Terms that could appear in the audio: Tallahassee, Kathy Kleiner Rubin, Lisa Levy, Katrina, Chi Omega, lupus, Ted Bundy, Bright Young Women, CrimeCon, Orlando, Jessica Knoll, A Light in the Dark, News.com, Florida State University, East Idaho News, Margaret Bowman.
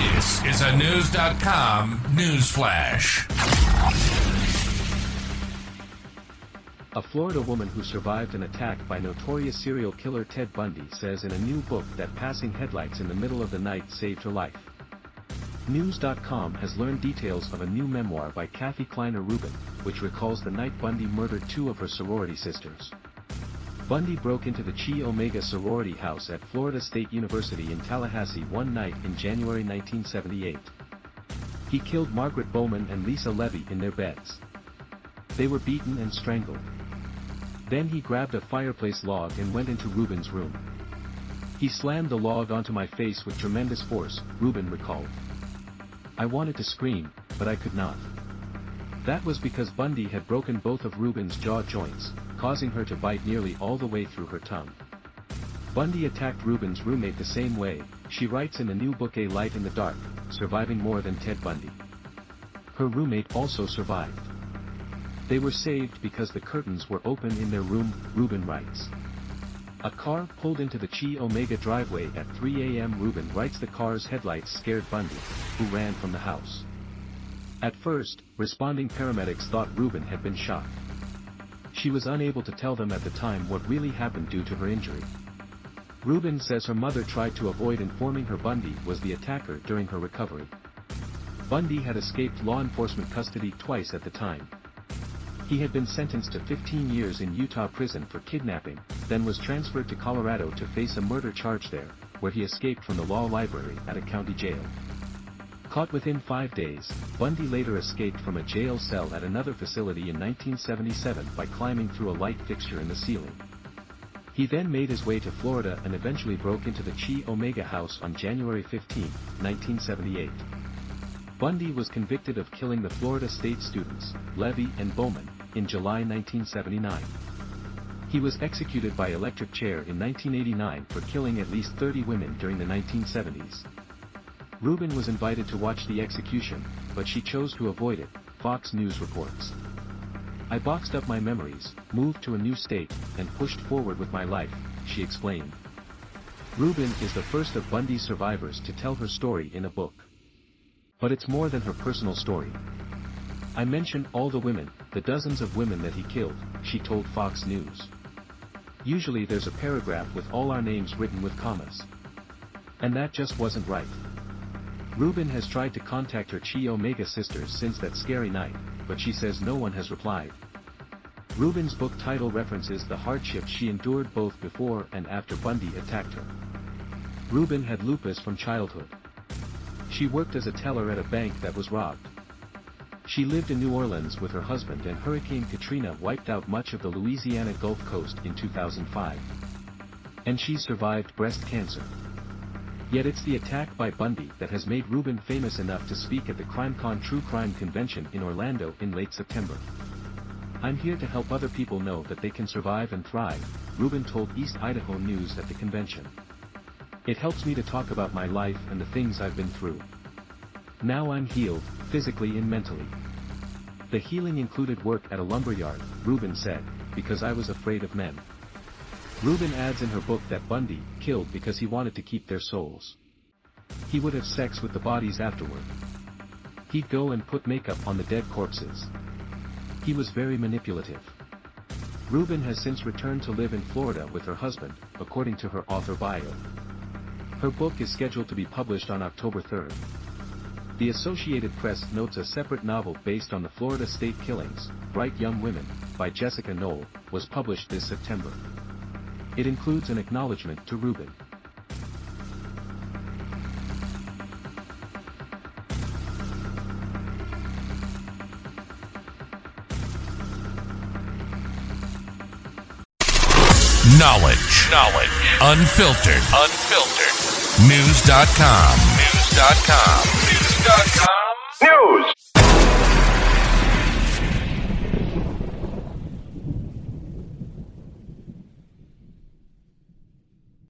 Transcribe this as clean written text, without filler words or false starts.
This is a News.com news flash. A Florida woman who survived an attack by notorious serial killer Ted Bundy says in a new book that passing headlights in the middle of the night saved her life. News.com has learned details of a new memoir by Kathy Kleiner Rubin, which recalls the night Bundy murdered two of her sorority sisters. Bundy broke into the Chi Omega sorority house at Florida State University in Tallahassee one night in January 1978. He killed Margaret Bowman and Lisa Levy in their beds. They were beaten and strangled. Then he grabbed a fireplace log and went into Rubin's room. "He slammed the log onto my face with tremendous force," Rubin recalled. "I wanted to scream, but I could not." That was because Bundy had broken both of Rubin's jaw joints, causing her to bite nearly all the way through her tongue. Bundy attacked Rubin's roommate the same way, she writes in the new book A Light in the Dark, surviving more than Ted Bundy. Her roommate also survived. They were saved because the curtains were open in their room, Rubin writes. A car pulled into the Chi Omega driveway at 3 a.m. Rubin writes the car's headlights scared Bundy, who ran from the house. At first, responding paramedics thought Rubin had been shot. She was unable to tell them at the time what really happened due to her injury. Rubin says her mother tried to avoid informing her Bundy was the attacker during her recovery. Bundy had escaped law enforcement custody twice at the time. He had been sentenced to 15 years in Utah prison for kidnapping, then was transferred to Colorado to face a murder charge there, where he escaped from the law library at a county jail. Caught within 5 days, Bundy later escaped from a jail cell at another facility in 1977 by climbing through a light fixture in the ceiling. He then made his way to Florida and eventually broke into the Chi Omega house on January 15, 1978. Bundy was convicted of killing the Florida State students, Levy and Bowman, in July 1979. He was executed by electric chair in 1989 for killing at least 30 women during the 1970s. Rubin was invited to watch the execution, but she chose to avoid it, Fox News reports. "I boxed up my memories, moved to a new state, and pushed forward with my life," she explained. Rubin is the first of Bundy's survivors to tell her story in a book. But it's more than her personal story. "I mentioned all the women, the dozens of women that he killed," she told Fox News. "Usually there's a paragraph with all our names written with commas. And that just wasn't right." Rubin has tried to contact her Chi Omega sisters since that scary night, but she says no one has replied. Rubin's book title references the hardships she endured both before and after Bundy attacked her. Rubin had lupus from childhood. She worked as a teller at a bank that was robbed. She lived in New Orleans with her husband and Hurricane Katrina wiped out much of the Louisiana Gulf Coast in 2005. And she survived breast cancer. Yet it's the attack by Bundy that has made Rubin famous enough to speak at the CrimeCon True Crime Convention in Orlando in late September. "I'm here to help other people know that they can survive and thrive," Rubin told East Idaho News at the convention. "It helps me to talk about my life and the things I've been through. Now I'm healed, physically and mentally. The healing included work at a lumberyard," Rubin said, "because I was afraid of men." Rubin adds in her book that Bundy killed because he wanted to keep their souls. He would have sex with the bodies afterward. He'd go and put makeup on the dead corpses. He was very manipulative. Rubin has since returned to live in Florida with her husband, according to her author bio. Her book is scheduled to be published on October 3rd. The Associated Press notes a separate novel based on the Florida State killings, Bright Young Women, by Jessica Knoll, was published this September. It includes an acknowledgement to Rubin. Knowledge. Unfiltered. News.com. News.